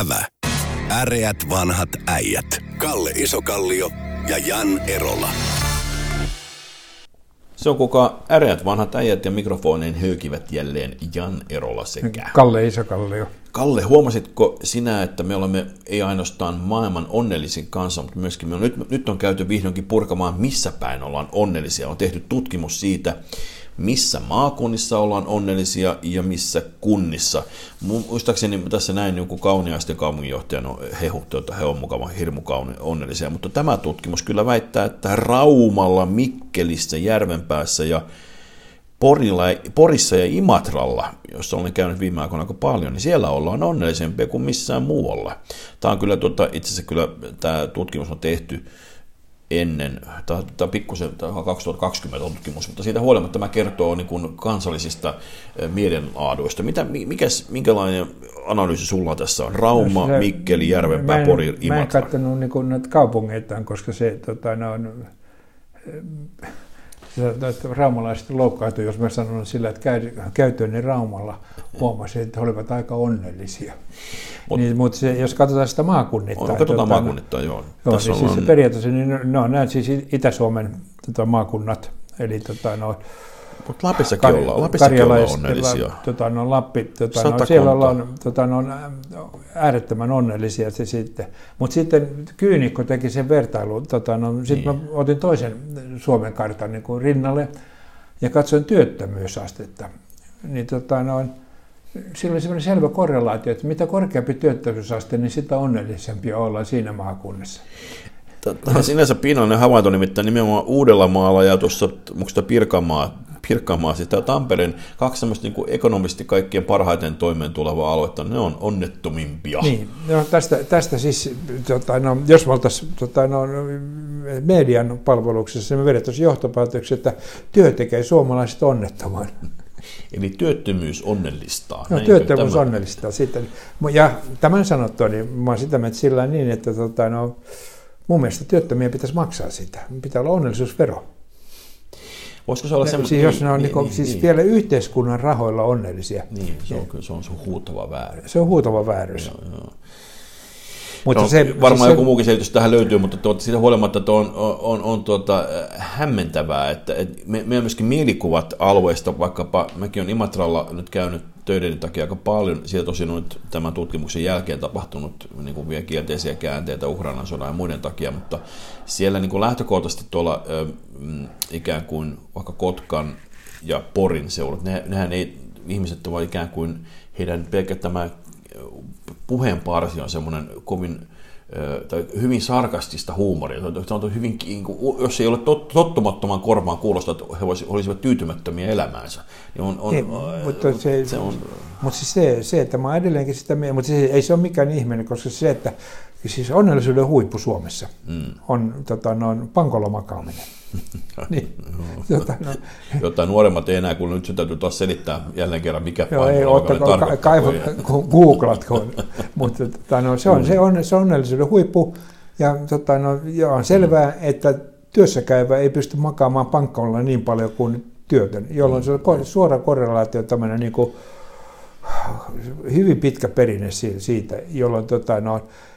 Ävä. Äreät vanhat äijät. Kalle Isokallio ja Jan Erola. Se on kuka äreät vanhat äijät ja mikrofoneen höykivät jälleen Jan Erola sekä Kalle Isokallio. Kalle, huomasitko sinä, että me olemme ei ainoastaan maailman onnellisin kansa, mutta myöskin me on, nyt on käyty vihdoinkin purkamaan, missä päin ollaan onnellisia. On tehty tutkimus siitä, missä maakunnissa ollaan onnellisia ja missä kunnissa. Muistaakseni tässä näin joku Kauniaisten kaupunginjohtajana hehutti, että he on mukava hirmu onnellisia, mutta tämä tutkimus kyllä väittää, että Raumalla, Mikkelissä, Järvenpäässä ja Porissa ja Imatralla, jossa olen käynyt viime aikoina aika paljon, niin siellä ollaan onnellisempia kuin missään muualla. Tämä on kyllä, itse asiassa kyllä tämä tutkimus on tehty ennen, tämä pikkusen 2020 tutkimus, mutta siitä huolimatta tämä kertoo niin kuin kansallisista mielenlaaduista. Minkälainen analyysi sulla tässä on? Rauma, Mikkeli, Järvenpää, Pori, Imatra. Mä en katsonut niin kuin näitä kaupungeitaan, koska se on... Raumalaiset loukkaantui, jos mä sanon sillä, että käytyäni Raumalla huomasin, että he olivat aika onnellisia. Niin, mutta se, jos katsotaan sitä maakunnittain. Katsotaan maakunnittain, joo. Joo, niin ollaan... siis periaatteessa niin, no, nämä siis Itä-Suomen maakunnat, eli mutta Lapissakin ollaan onnellisia. Lappi, siellä ollaan äärettömän onnellisia se sitten. Mutta sitten Kyynikko teki sen vertailun. Sitten mä otin toisen Suomen kartan niin kuin rinnalle ja katsoin työttömyysastetta. Niin, sillä oli sellainen selvä korrelaatio, että mitä korkeampi työttömyysaste, niin sitä onnellisempia ollaan siinä maakunnassa. Tämä on sinänsä piinallinen havainto, nimittäin nimenomaan Uudellamaalla ja tuossa Pirkanmaa, siis tämä Tampereen kaksi semmoista niin ekonomisesti kaikkien parhaiten toimeentulevaa aluetta, ne on onnettomimpia. Niin, no tästä siis, jos me oltaisiin median palveluksessa, me vedettäisiin johtopäätöksiä, että työ tekee suomalaiset onnettoman. Eli työttömyys onnellistaa. No, työttömyys onnellistaa sitten. Ja tämän sanottua, niin mä oon sitä mieltä sillä niin, että mun mielestä työttömiä pitäisi maksaa sitä. Pitää olla onnellisuusvero. Voisiko se olla semmoinen? Siis jos ne on niin. Vielä yhteiskunnan rahoilla onnellisia. Niin, se on sun huutava vääryys. Se on huutava vääryys. Joo. Mutta no, se, varmaan siis joku muukin selitys tähän löytyy, mutta siitä huolimatta on hämmentävää, että meillä myöskin mielikuvat alueesta, vaikkapa mäkin olen Imatralla nyt käynyt töiden takia aika paljon, siellä tosin on nyt tämän tutkimuksen jälkeen tapahtunut niin kuin vielä kielteisiä käänteitä Ukrainan sodan ja muiden takia, mutta siellä niin kuin lähtökohtaisesti tuolla ikään kuin vaikka Kotkan ja Porin seudut, nehän ei ihmiset ole ikään kuin heidän pelkkä tämä puheenparsi on semmoinen kovin tai hyvin sarkastista huumoria. Hyvin, jos ei ole tottumattoman korvaan kuulosta, että he olisivat tyytymättömiä elämäänsä. Niin mutta mä edelleenkin sitä mieltä, mutta ei se ole mikään ihminen, koska se, että siis onnellisuuden huippu Suomessa on pankolomakaaminen. Niin. Jotta nuoremmat ei enää, kun nyt se täytyy taas selittää jälleen kerran, mikä pankolomakaaminen tarkoittaa. Googlatko. Mutta se on onnellisuuden huippu ja on selvää, että työssäkäyvä ei pysty makaamaan pankkoilla niin paljon kuin työtön, jolloin se on suora korrelaatio tämmöinen niin kuin hyvin pitkä perinne siitä, jolloin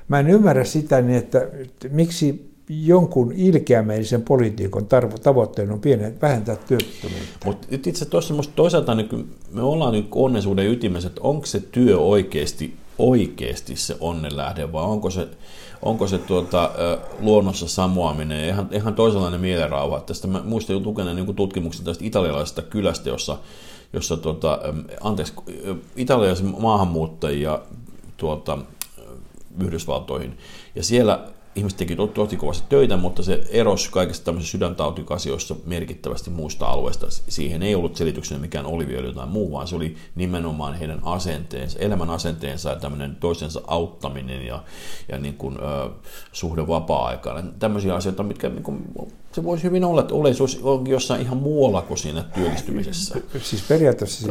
mä en ymmärrä sitä, niin että miksi jonkun ilkeämielisen politiikon tavoitteena on vähentää työttömyyttä. Mutta nyt itse asiassa toisaalta niin me ollaan nyt onnellisuuden ytimessä, että onko se työ oikeasti se onnenlähde vai onko se luonnossa samoaminen ja ihan toisenlainen mielenrauha. Tästä mä muistan jo tukena niin tutkimuksen tästä italialaisesta kylästä, jossa italialaisia maahanmuuttajia Yhdysvaltoihin. Ja siellä ihmiset teki tosi kovasti töitä, mutta se erosi kaikista tämmöisissä sydäntautiasioissa merkittävästi muista alueista. Siihen ei ollut selityksenä mikään oliviöljy tai muu, vaan se oli nimenomaan heidän asenteensa, elämän asenteensa ja tämmöinen toisensa auttaminen ja niin kuin, suhde vapaa-aikana. Tämmöisiä asioita, mitkä niin kuin, se voisi hyvin olla, että se olisi jossain ihan muualla kuin siinä työllistymisessä. Siis periaatteessa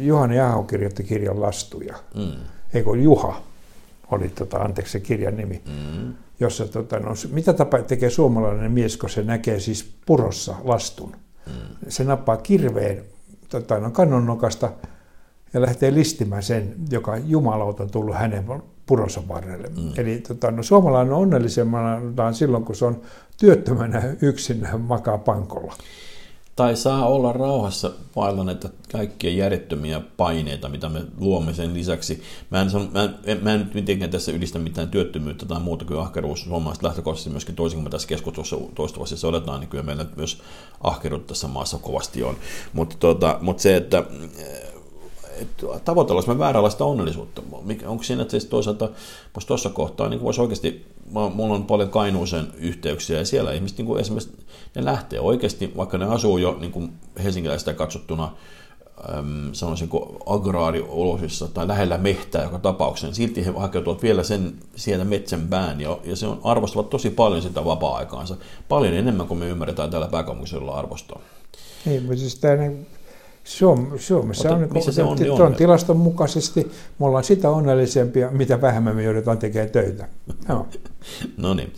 Juhani Aho kirjoitti kirjan Lastuja. Eikö Juha oli se kirjan nimi, jossa mitä tapa tekee suomalainen mies, kun se näkee siis purossa lastun. Se nappaa kirveen kannonnokasta ja lähtee listimään sen, joka jumalauta on tullut hänen puronsa varrelle. Mm. Eli no, suomalainen on onnellisemmana silloin, kun se on työttömänä yksin makaa pankolla. Tai saa olla rauhassa vailla näitä kaikkia järjettömiä paineita, mitä me luomme sen lisäksi. Mä en mitenkään tässä ylistä mitään työttömyyttä tai muuta kuin ahkeruus suomalaiset lähtökohtaisesti myöskin toisin kuin me tässä keskustelussa toistuvasti sodataan, niin kyllä meillä myös ahkeruutta tässä maassa kovasti on. Mutta se, että tavoitellaan me vääränlaista onnellisuutta. Onko siinä, että toisaalta tuossa kohtaa niin voisi oikeasti, mulla on paljon Kainuuseen yhteyksiä ja siellä ihmiset niin esimerkiksi ne lähtee oikeasti, vaikka ne asuu jo niin helsinkiläistä katsottuna sanoisinko agraariolosissa tai lähellä mehtää joka tapauksessa, silti he hakeutuvat vielä sen sieltä metsän pään ja se on arvostavat tosi paljon sitä vapaa-aikaansa, paljon enemmän kuin me ymmärretään täällä pääkaupunkiseudulla arvostaa. Ei, mutta siis Suomessa on tilaston mukaisesti, me ollaan sitä onnellisempia, mitä vähemmän me joudutaan tekemään töitä. No, no niin.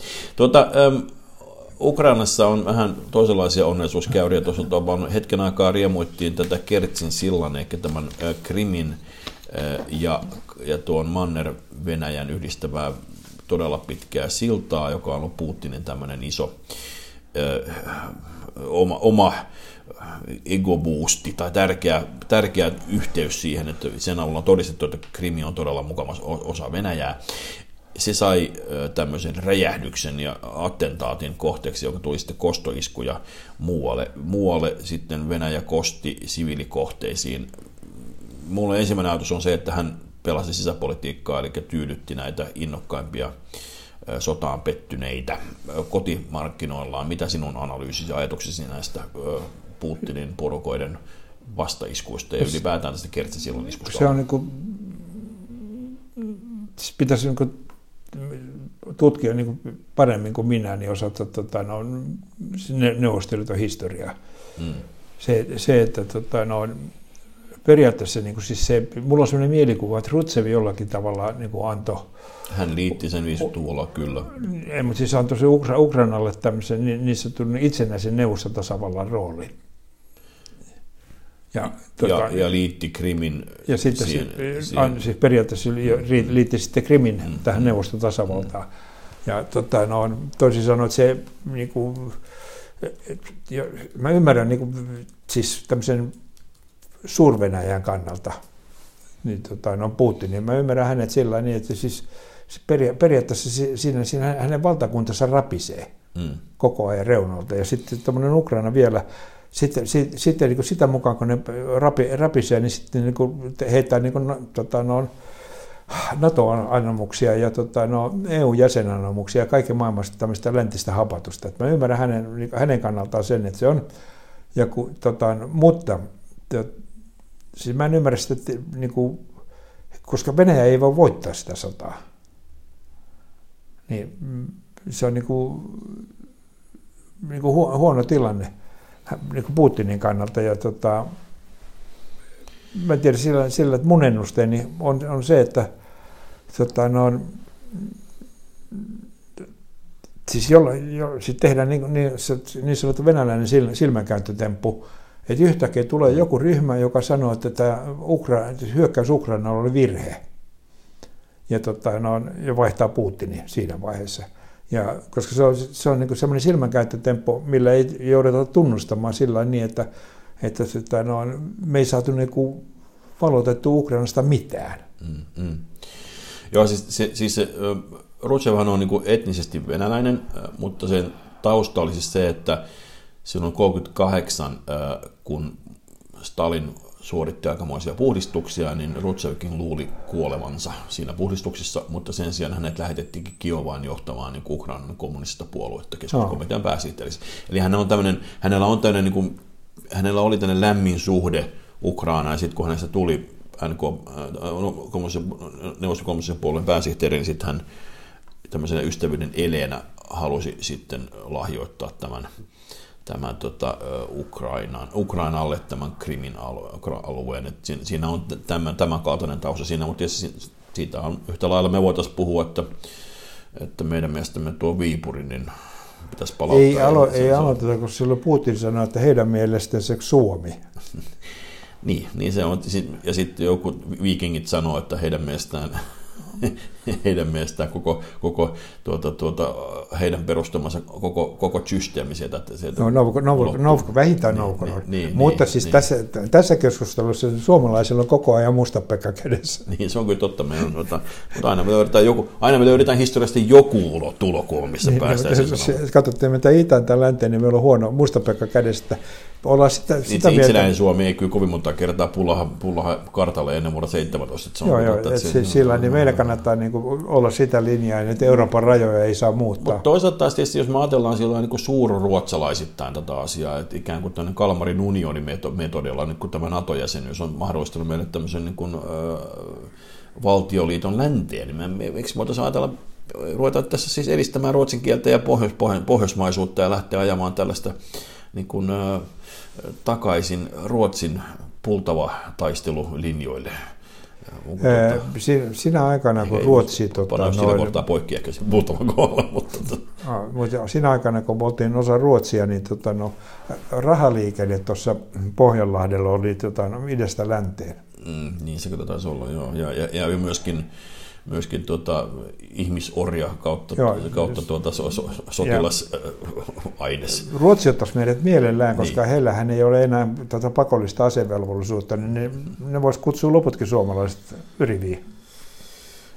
Ukrainassa on vähän toisenlaisia onnellisuuskäyriä. Tuossa vaan hetken aikaa riemuittiin tätä Kertsin sillan, eli tämän Krimin ja tuon Manner-Venäjän yhdistävää todella pitkää siltaa, joka on ollut Putinin tämmöinen iso oma egoboosti tai tärkeä yhteys siihen, että sen avulla on todistettu, että Krimi on todella mukava osa Venäjää. Se sai tämmöisen räjähdyksen ja attentaatin kohteeksi, joka tuli sitten kostoiskuja muualle. Sitten Venäjä kosti siviilikohteisiin. Mulle ensimmäinen ajatus on se, että hän pelasi sisäpolitiikkaa, eli tyydytti näitä innokkaimpia sotaan pettyneitä kotimarkkinoillaan. Mitä sinun analyysisi ja ajatuksesi näistä Putinin porukoiden vastaiskuista ja ylipäätään tästä Kertsin sillan iskusta? Se on niin kuin, pitäisi niin kuin tutkia niin kuin paremmin kuin minä, niin osata Neuvostoliiton historiaa. Mm. Se, että periaatteessa niin kuin siis se, mulla on sellainen mielikuva, että Rutsevi jollakin tavalla niin kuin antoi. Hän liitti sen 50-luvulla, kyllä. Ei, mutta siis antoi se Ukrainalle tämmöisen niin sanotun itsenäisen neuvostotasavallan rooli. Ja liitti Krimin. Ja sitten siis periaatteessa liitti sitten Krimin tähän neuvostotasavaltaan. Ja toisin sanoen, että se niin kuin, mä ymmärrän niin kuin, siis tämmöisen Suur-Venäjän kannalta. Niin Putinin. Mä ymmärrän hänet sillä niin, että siis periaatteessa siinä hänen valtakuntansa rapisee koko ajan reunalta. Ja sitten tuommoinen Ukraina vielä, sitten niin kuin sitä mukaan kun ne rapisee, niin sitten niin kuin heittää niin kuin, NATO-anomuksia ja EU-jäsenanomuksia ja kaiken maailmasta tämmöistä läntistä hapatusta. Et mä ymmärrän hänen kannaltaan sen, että se on, ja mutta siis mä en ymmärrä sitä, että, niin kuin, koska Venäjä ei voi voittaa sitä sotaa, niin se on niin kuin huono tilanne niin kuin Putinin kannalta. Ja mä tiedän sillä, että mun ennusteeni on se, että siis sit tehdään niin sanottu venäläinen silmänkääntötemppu. Että yhtäkkiä tulee joku ryhmä, joka sanoo, että tämä hyökkäys Ukrainalla oli virhe. Ja, ja vaihtaa Putinia siinä vaiheessa. Ja, koska se on niin kuin sellainen silmänkääntötempo, millä ei jouduta tunnustamaan sillä niin, että me ei saatu niin kuin valotettu Ukrainasta mitään. Mm-hmm. Joo, siis Hruštšovhan on niin kuin etnisesti venäläinen, mutta sen tausta oli siis se, että silloin 1938, kun Stalin suoritti aikamoisia puhdistuksia, niin Hruštšovkin luuli kuolevansa siinä puhdistuksissa, mutta sen sijaan hänet lähetettiinkin Kiovaan johtamaan niin Ukrainan kommunistista puoluetta keskuskomitean pääsihteeriksi. Eli hänellä oli tämmöinen lämmin suhde Ukrainaan, ja sitten kun hänestä tuli neuvostokommunistisen puolueen pääsihteeri, niin sitten hän tämmöisenä ystävyyden eleenä halusi sitten lahjoittaa tämän Ukrainalle tämän Krimin alueen. Et siinä on tämän kaltainen tausta siinä, mutta siitä on yhtä lailla me voitaisiin puhua, että meidän mielestämme tuo Viipuri, niin pitäisi palauttaa. Ei aloiteta, koska silloin Putin sanoi, että heidän mielestään se Suomi. Niin se on. Ja sitten joku viikingit sanoo, että heidän mielestään koko heidän perustamansa koko systeemi sieltä. Vähintään mutta siis tässä keskustelussa suomalaisilla on koko ajan mustapekka kädessä. Niin, se on kyllä totta. Mutta aina me löydetään historiallisesti joku ulotulokulma, missä päästään. Katsotte, mitä itään tai länteen, niin meillä on huono mustapekka kädestä. Sitä itsenäinen Suomi ei kyllä kovin monta kertaa pullaha kartalle ennen vuotta 17. Niin meillä kannattaa niin kuin olla sitä linjaa, että Euroopan rajoja ei saa muuttaa. Mutta toisaalta taas tietysti, jos me ajatellaan silloin niin suurruotsalaisittain tätä asiaa, että ikään kuin tämmöinen Kalmarin unionin metodilla, niin kuin tämä NATO-jäsenyys on mahdollistanut meille tämmöisen niin kuin, valtioliiton länteen, niin miksi me voitaisiin ajatella, ruvetaan tässä siis edistämään ruotsin kieltä ja pohjoismaisuutta ja lähteä ajamaan tällaista niin kuin, takaisin Ruotsin pultava taistelulinjoille. Sinä aikana, kun Ruotsi... Sinä aikana, kun oltiin osa Ruotsia, niin rahaliikenne tuossa Pohjanlahdella oli idästä länteen. Niin se taisi olla, joo. Ja myöskin ihmisorja kautta sotilasaines. Ruotsi ottaisi meidät mielellään, koska niin. Heillähän ei ole enää pakollista asevelvollisuutta, niin ne vois kutsua loputkin suomalaiset yriviin.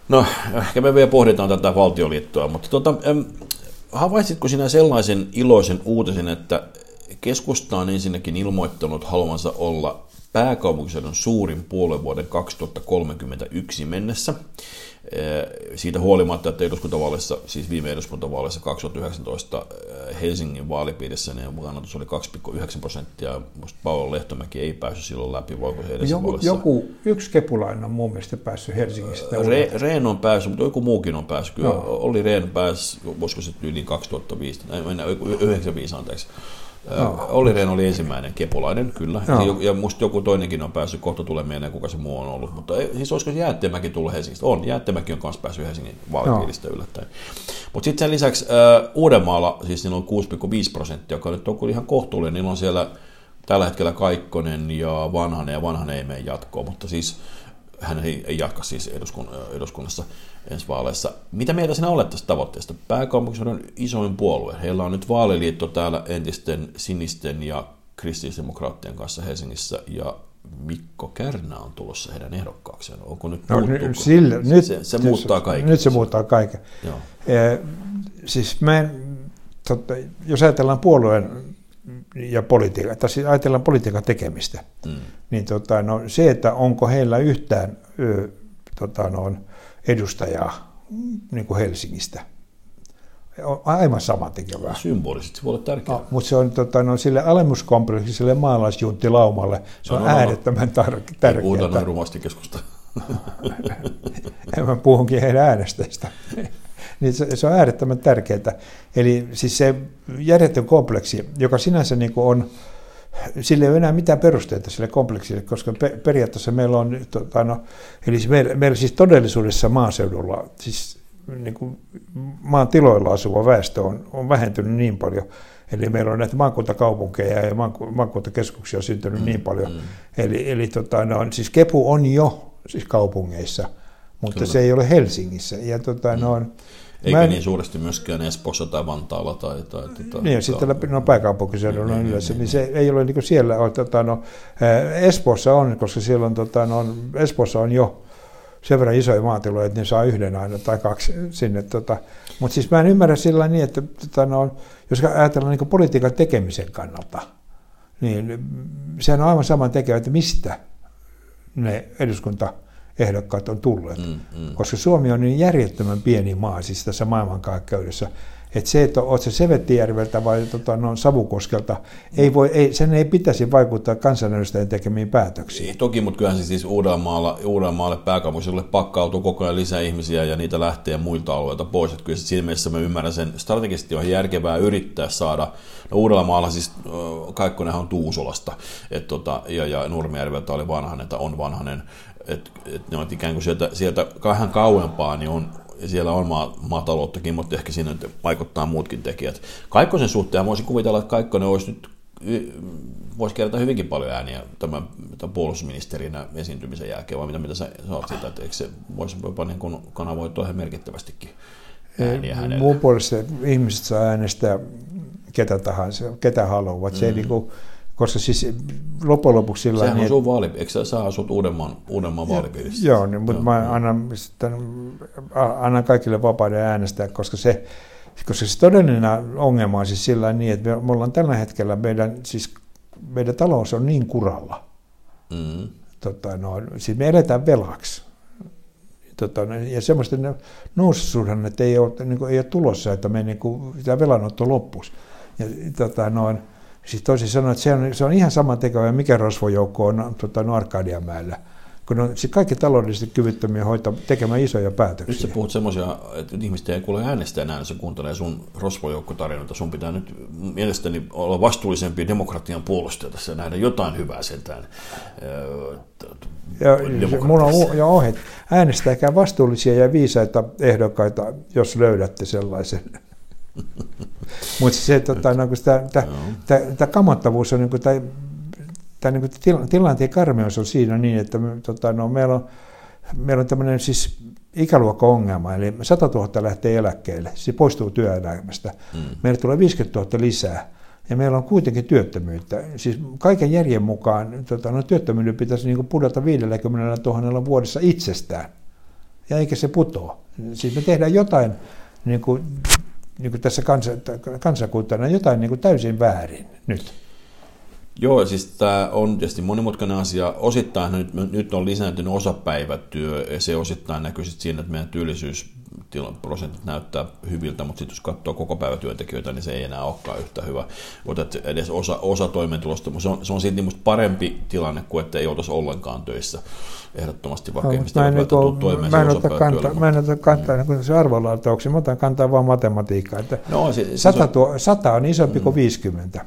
No, ehkä me vielä pohditaan tätä valtioliittoa, mutta havaitsitko sinä sellaisen iloisen uutisen, että keskusta on ensinnäkin ilmoittanut haluansa olla pääkaupunkiseudun suurin puolue vuoden 2031 mennessä. Siitä huolimatta, että eduskuntavaaleissa, siis viime eduskuntavaaleissa 2019 Helsingin vaalipiirissä niin kannatus oli 2,9%. Musta Paavo Lehtomäki ei päässyt silloin läpi, voiko se edes vaaleissa. Yksi kepulainen on mun mielestä päässyt Helsingistä. Rehn on päässyt, mutta joku muukin on päässyt. Kyllä. No. Olli Rehn pääsi, voisiko se yli 95, anteeksi. No. Olli Rehn oli ensimmäinen kepulainen, kyllä. No. Ja musta joku toinenkin on päässyt, kohta tulee mieleen, kuka se muu on ollut. Mutta siis olisiko Jäättemäki tullut Helsingistä? On, Jäättemäki on myös päässyt Helsingin vaalipiiristä yllättäen. Mutta sitten sen lisäksi Uudemaalla, siis niillä on 6,5%, joka nyt on kyllä ihan kohtuullinen. Niillä on siellä tällä hetkellä Kaikkonen ja Vanhanen, ei mene jatkoon, mutta siis hän ei jatka siis eduskunnassa ensi vaaleissa. Mitä mieltä sinä olet tästä tavoitteesta? Pääkaupunkiseudun isoin puolue. Heillä on nyt vaaliliitto täällä entisten sinisten ja kristillisdemokraattien kanssa Helsingissä, ja Mikko Kärnä on tulossa heidän ehdokkaakseen. Onko nyt se muuttaa kaiken. Nyt se muuttaa kaiken. Siis jos ajatellaan puolueen ja politiikkaa, tai siis ajatellaan politiikan tekemistä, niin se, että onko heillä yhtään edustajaa niin kuin Helsingistä, on aivan samantekevää. Symbolisesti se voi olla tärkeää. Mutta se on sille alemmuskompleksiselle maalaisjunttilaumalle, se on äänettömän tärkeää. Puhutaan näin rumasti keskusta. Mä puhunkin heidän äänestäjistä. Niin se on äärettömän tärkeää. Eli siis se järjetön kompleksi, joka sinänsä niin kuin on, sillä ei ole enää mitään perusteita sille kompleksille, koska periaatteessa meillä on, eli meillä siis todellisuudessa maaseudulla, siis niin kuin maan tiloilla asuva väestö on vähentynyt niin paljon, eli meillä on näitä maakuntakaupunkeja ja maakuntakeskuksia syntynyt niin paljon, siis kepu on jo siis kaupungeissa, mutta kyllä. Se ei ole Helsingissä. Ja eikä niin suuresti myöskään Espoossa tai Vantaalla. Ja sitten pääkaupunkiseudulla on yleensä, niin se ei ole niin siellä. Espoossa on, koska siellä on, Espoossa on jo sen verran isoja maatiloja, että ne saa yhden aina tai kaksi sinne. Mutta siis mä en ymmärrä sillä niin, että jos ajatellaan niin politiikan tekemisen kannalta, niin sehän on aivan saman tekevä, että mistä ne eduskuntaehdokkaat on tulleet, koska Suomi on niin järjettömän pieni maa siis tässä maailmankaikkeudessa, että se, että oot se Sevettijärveltä vai Savukoskelta, sen ei pitäisi vaikuttaa kansanedustajien tekemiin päätöksiin. Toki, mutta kyllähän se siis Uudellemaalle pääkaupunkiseudulle pakkautuu koko ajan lisää ihmisiä ja niitä lähtee muilta alueilta pois. Että kyllä siinä mielessä mä ymmärrän sen, strategisesti on järkevää yrittää saada. No, Uudellamaalla siis Kaikkonenhan on Tuusulasta ja Nurmijärveltä oli Vanhanen, että on Vanhanen. Ne on ikään kuin sieltä vähän kauempaa, niin on, siellä on maatalouttakin, mutta ehkä siinä vaikuttaa muutkin tekijät. Kaikkosen suhteen voisin kuvitella, että Kaikkonen olisi nyt voisi kerrata hyvinkin paljon ääniä tämän puolustusministerinä esiintymisen jälkeen, vai mitä sä olet siitä, että eikö se voisi jopa niin kuin kanavoitua ihan merkittävästikin ääniä hänelle? Mun puolesta ihmiset saa äänestää ketä tahansa, ketä haluavat. Se ei niin kuin, koska siis loppujen lopuksi sillä... Sehän on sun vaalipiiri, eikö sä asut Uudenmaan vaalipiirissä? Joo, niin, mutta mä annan kaikille vapauden äänestää, koska se todellinen ongelma on siis sillä niin, että me ollaan tällä hetkellä, meidän talous on niin kuralla. Mm. Siis me eletään velaksi. Ja semmoista noususuhdannetta ei ole tulossa, että me tämä velanotto loppuisi. Ja siis toisin sanoen, että se on ihan sama tekevä, mikä rosvojoukko on Arkadianmäellä. Kun on kaikki taloudellisesti kyvyttömiä tekemään isoja päätöksiä. Nyt sä puhut semmoisia, että ihmistä ei kuule äänestää enää, se kuuntelee sun rosvojoukkotarinoita. Sun pitää nyt mielestäni olla vastuullisempi demokratian puolustaja tässä ja nähdä jotain hyvää sentään. Mulla on jo ohjeet. Äänestäkää vastuullisia ja viisaita ehdokkaita, jos löydätte sellaisen. Mutta se, tämä kamottavuus on... tilanteen karmeus on siinä niin, että meillä on tämmöinen siis ikäluokka-ongelma, eli 100 000 lähtee eläkkeelle, siis poistuu työelämästä. Mm. Meillä tulee 50 000 lisää, ja meillä on kuitenkin työttömyyttä. Siis kaiken järjen mukaan työttömyyden pitäisi niin kuin pudota 50 000 vuodessa itsestään, ja eikä se putoa. Siis me tehdään jotain, niin kuin tässä kansakuntana, jotain niin kuin täysin väärin nyt. Joo, siis tämä on tietysti monimutkainen asia. Osittain nyt on lisääntynyt osapäivätyö, ja se osittain näkyy siinä, että meidän työllisyysprosentit näyttää hyviltä, mutta sitten jos katsoo koko päivätyöntekijöitä, niin se ei enää olekaan yhtä hyvä. Otat edes osa toimeentulosta, mutta se on silti musta parempi tilanne kuin että ei oltaisi ollenkaan töissä. Ehdottomasti vaikka ihmistä ei välttämättä toimeen sen osapäivätyöllä. Mä en ota kantaa se arvonlautauksia, mä otan kantaa vaan matematiikkaa. 100 on isompi kuin 50.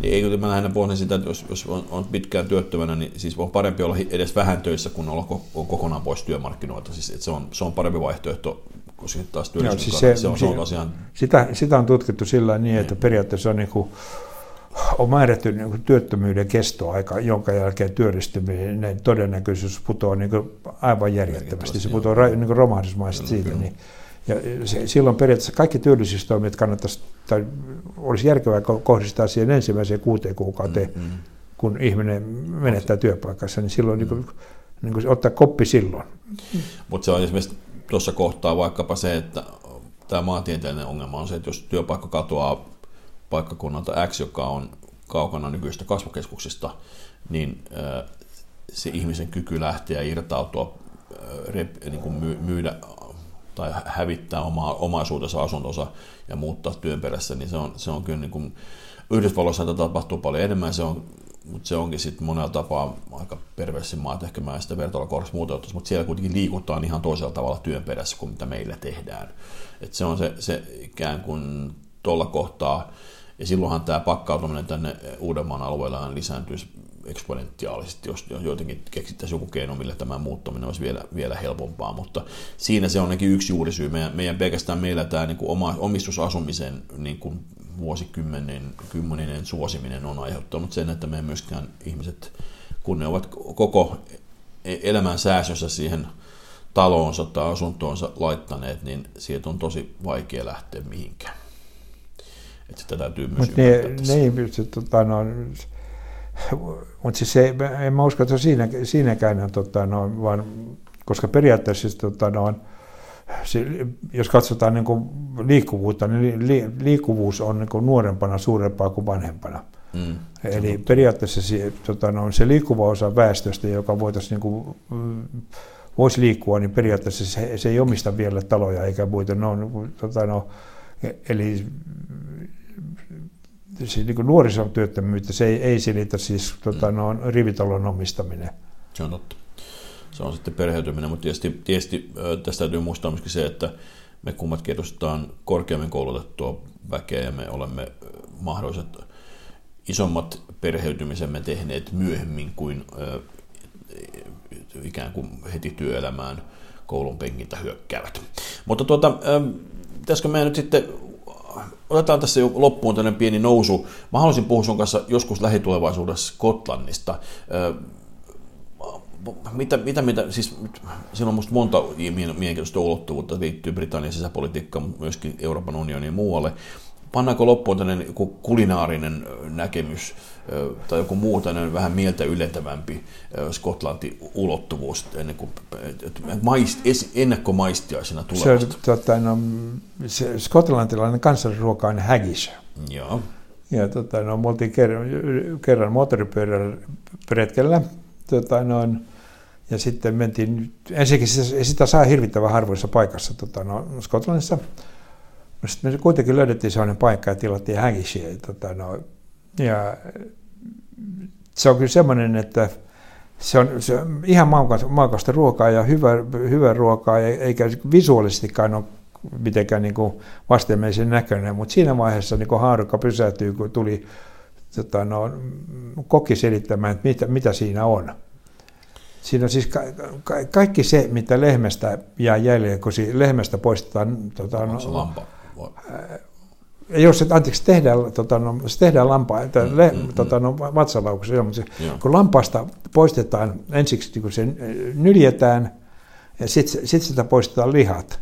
Niin, mä lähinnä pohdin sitä, että jos on pitkään työttömänä, niin siis on parempi olla edes vähän töissä, kun olla kokonaan pois työmarkkinoilta. Siis, se on parempi vaihtoehto, koska taas työllisyyskannalta. Sitä on tutkittu sillä niin, että periaatteessa on, on määrätty työttömyyden kestoaika, jonka jälkeen työllistyminen todennäköisyys putoaa aivan järjettömästi. Se putoaa romahdusmaisesti siitä. Niin. Ja silloin periaatteessa kaikki työllisyystoimijat olisi järkevää kohdistaa siihen ensimmäiseen 6 kuukauteen, kun ihminen menettää työpaikassa, niin silloin niin kuin ottaa koppi silloin. Mutta se on esimerkiksi tuossa kohtaa vaikkapa se, että tämä maantieteellinen ongelma on se, että jos työpaikka katoaa paikkakunnalta X, joka on kaukana nykyistä kasvukeskuksista, niin se ihmisen kyky lähteä irtautua, myydä tai hävittää omaisuutensa, asuntonsa ja muuttaa työn perässä, niin se on kyllä niin kuin, Yhdysvalloissa tätä tapahtuu paljon enemmän, mutta se onkin sitten monella tapaa aika perversin maa, että ehkä mä en sitä vertailukohdassa muuta ottaisi, mutta siellä kuitenkin liikutaan ihan toisella tavalla työn perässä kuin mitä meillä tehdään. Et se on se ikään kuin tuolla kohtaa, ja silloinhan tämä pakkautuminen tänne Uudenmaan alueellaan lisääntyisi eksponentiaalisesti, jos jotenkin keksittäisiin joku keino, millä tämä muuttaminen olisi vielä helpompaa, mutta siinä se on ainakin yksi juurisyy. Meidän pelkästään meillä tämä niin kuin omistusasumisen niin kuin vuosikymmenen suosiminen on aiheuttanut sen, että meidän myöskään ihmiset, kun ne ovat koko elämän säästössä siihen taloonsa tai asuntoonsa laittaneet, niin siitä on tosi vaikea lähteä mihinkään. Että sitä täytyy myös ymmärtää tässä. Mutta siis en mä usko, että se on siinäkään, vaan koska periaatteessa jos katsotaan liikkuvuutta, niin liikkuvuus on nuorempana suurempaa kuin vanhempana. Mm. Eli periaatteessa se liikkuva osa väestöstä, joka voisi liikkua, niin periaatteessa se ei omista vielä taloja eikä muita. Eli niin nuorisotyöttömyyttä se ei selitä siis rivitalon omistaminen. Se on totta. Se on sitten perheytyminen, mutta tietysti tästä täytyy muistaa myöskin se, että me kummatkin edustetaan korkeammin koulutettua väkeä ja me olemme mahdolliset isommat perheytymisemme tehneet myöhemmin kuin ikään kuin heti työelämään koulun penkiltä hyökkäävät. Mutta pitäisikö meidän nyt sitten Otetaan tässä jo loppuun tämmöinen pieni nousu. Mä haluaisin puhua sun kanssa joskus lähitulevaisuudessa Skotlannista. Mitä, siis siinä on musta monta mielenkiintoista ulottuvuutta, liittyy Britannian sisäpolitiikkaan, myöskin Euroopan unionin ja muualle. Pannaanko loppuun tämmöinen joku kulinaarinen näkemys tai joku muu tämmöinen vähän mieltä ylentävämpi Skotlanti-ulottuvuus ennakkomaistiaisena tulevasta? Se skotlantilainen kansallisruoka on haggis. Joo. Ja me oltiin kerran moottoripyöräretkellä. Ja sitten mentiin, ensinnäkin sitä saa hirvittävän harvoissa paikassa Skotlannissa. Sitten me kuitenkin löydettiin sellainen paikka ja tilattiin haggisia. Ja se on kyllä semmoinen, että se on ihan maukasta ruokaa ja hyvä ruokaa, eikä visuaalistikaan ole mitenkään niin vastenmielisen näköinen, mutta siinä vaiheessa niin haarukka pysähtyy, kun tuli kokki selittämään, että mitä siinä on. Siinä on siis kaikki se, mitä lehmästä jää jäljellä, kun lehmästä poistetaan... tehdään lampaa, vatsalauksia, mutta kun lampaasta poistetaan, ensiksi kun se nyljetään, ja sitten sitä poistetaan lihat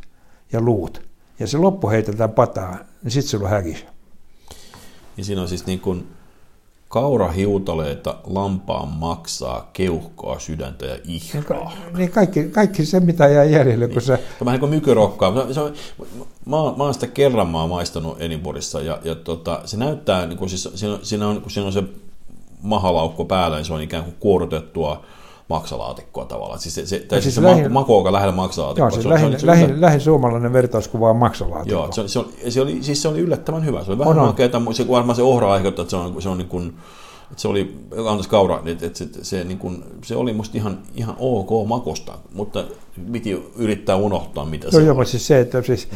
ja luut, ja se loppu heitetään pataan, niin sitten sulla on haggis. Ja siinä on siis niin kuin kaurahiutaleita, lampaan maksaa, keuhkoa, sydäntä ja ihraa. Niin kaikki se, mitä jää jäljellä. Niin. Kun se... Tämä on niin mykyrokkaa. Mä oon sitä kerran maistanut Edinburghissa ja se näyttää, niin kun, siis, kun siinä on se mahalaukko päällä, niin se on ikään kuin kuorutettua maksalaatikkoa tavallaan. Se maku on lähellä maksalaatikkoa. Joo, siis lähin suomalainen vertauskuva on maksalaatikko. Joo, se oli yllättävän hyvä. Se oli vähän makeata, se varmaan se ohraa aiheuttaa, että se on niin kuin, että se oli anteeksi kaura, että se niin kuin, se oli musta ihan ok makusta, mutta piti yrittää unohtaa mitä se. Joo, mutta siis se, että siis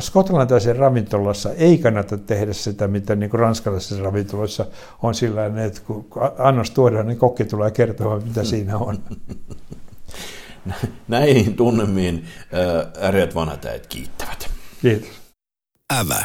skotlantilaisen ravintolassa ei kannata tehdä sitä, mitä niin kuin ranskalaisessa ravintolassa on sillainen, että kun annos tuodaan, niin kokki tulee kertomaan mitä siinä on. Näihin tunnemiin äreät vanhat äijät kiittävät. Kiitos. Ävä.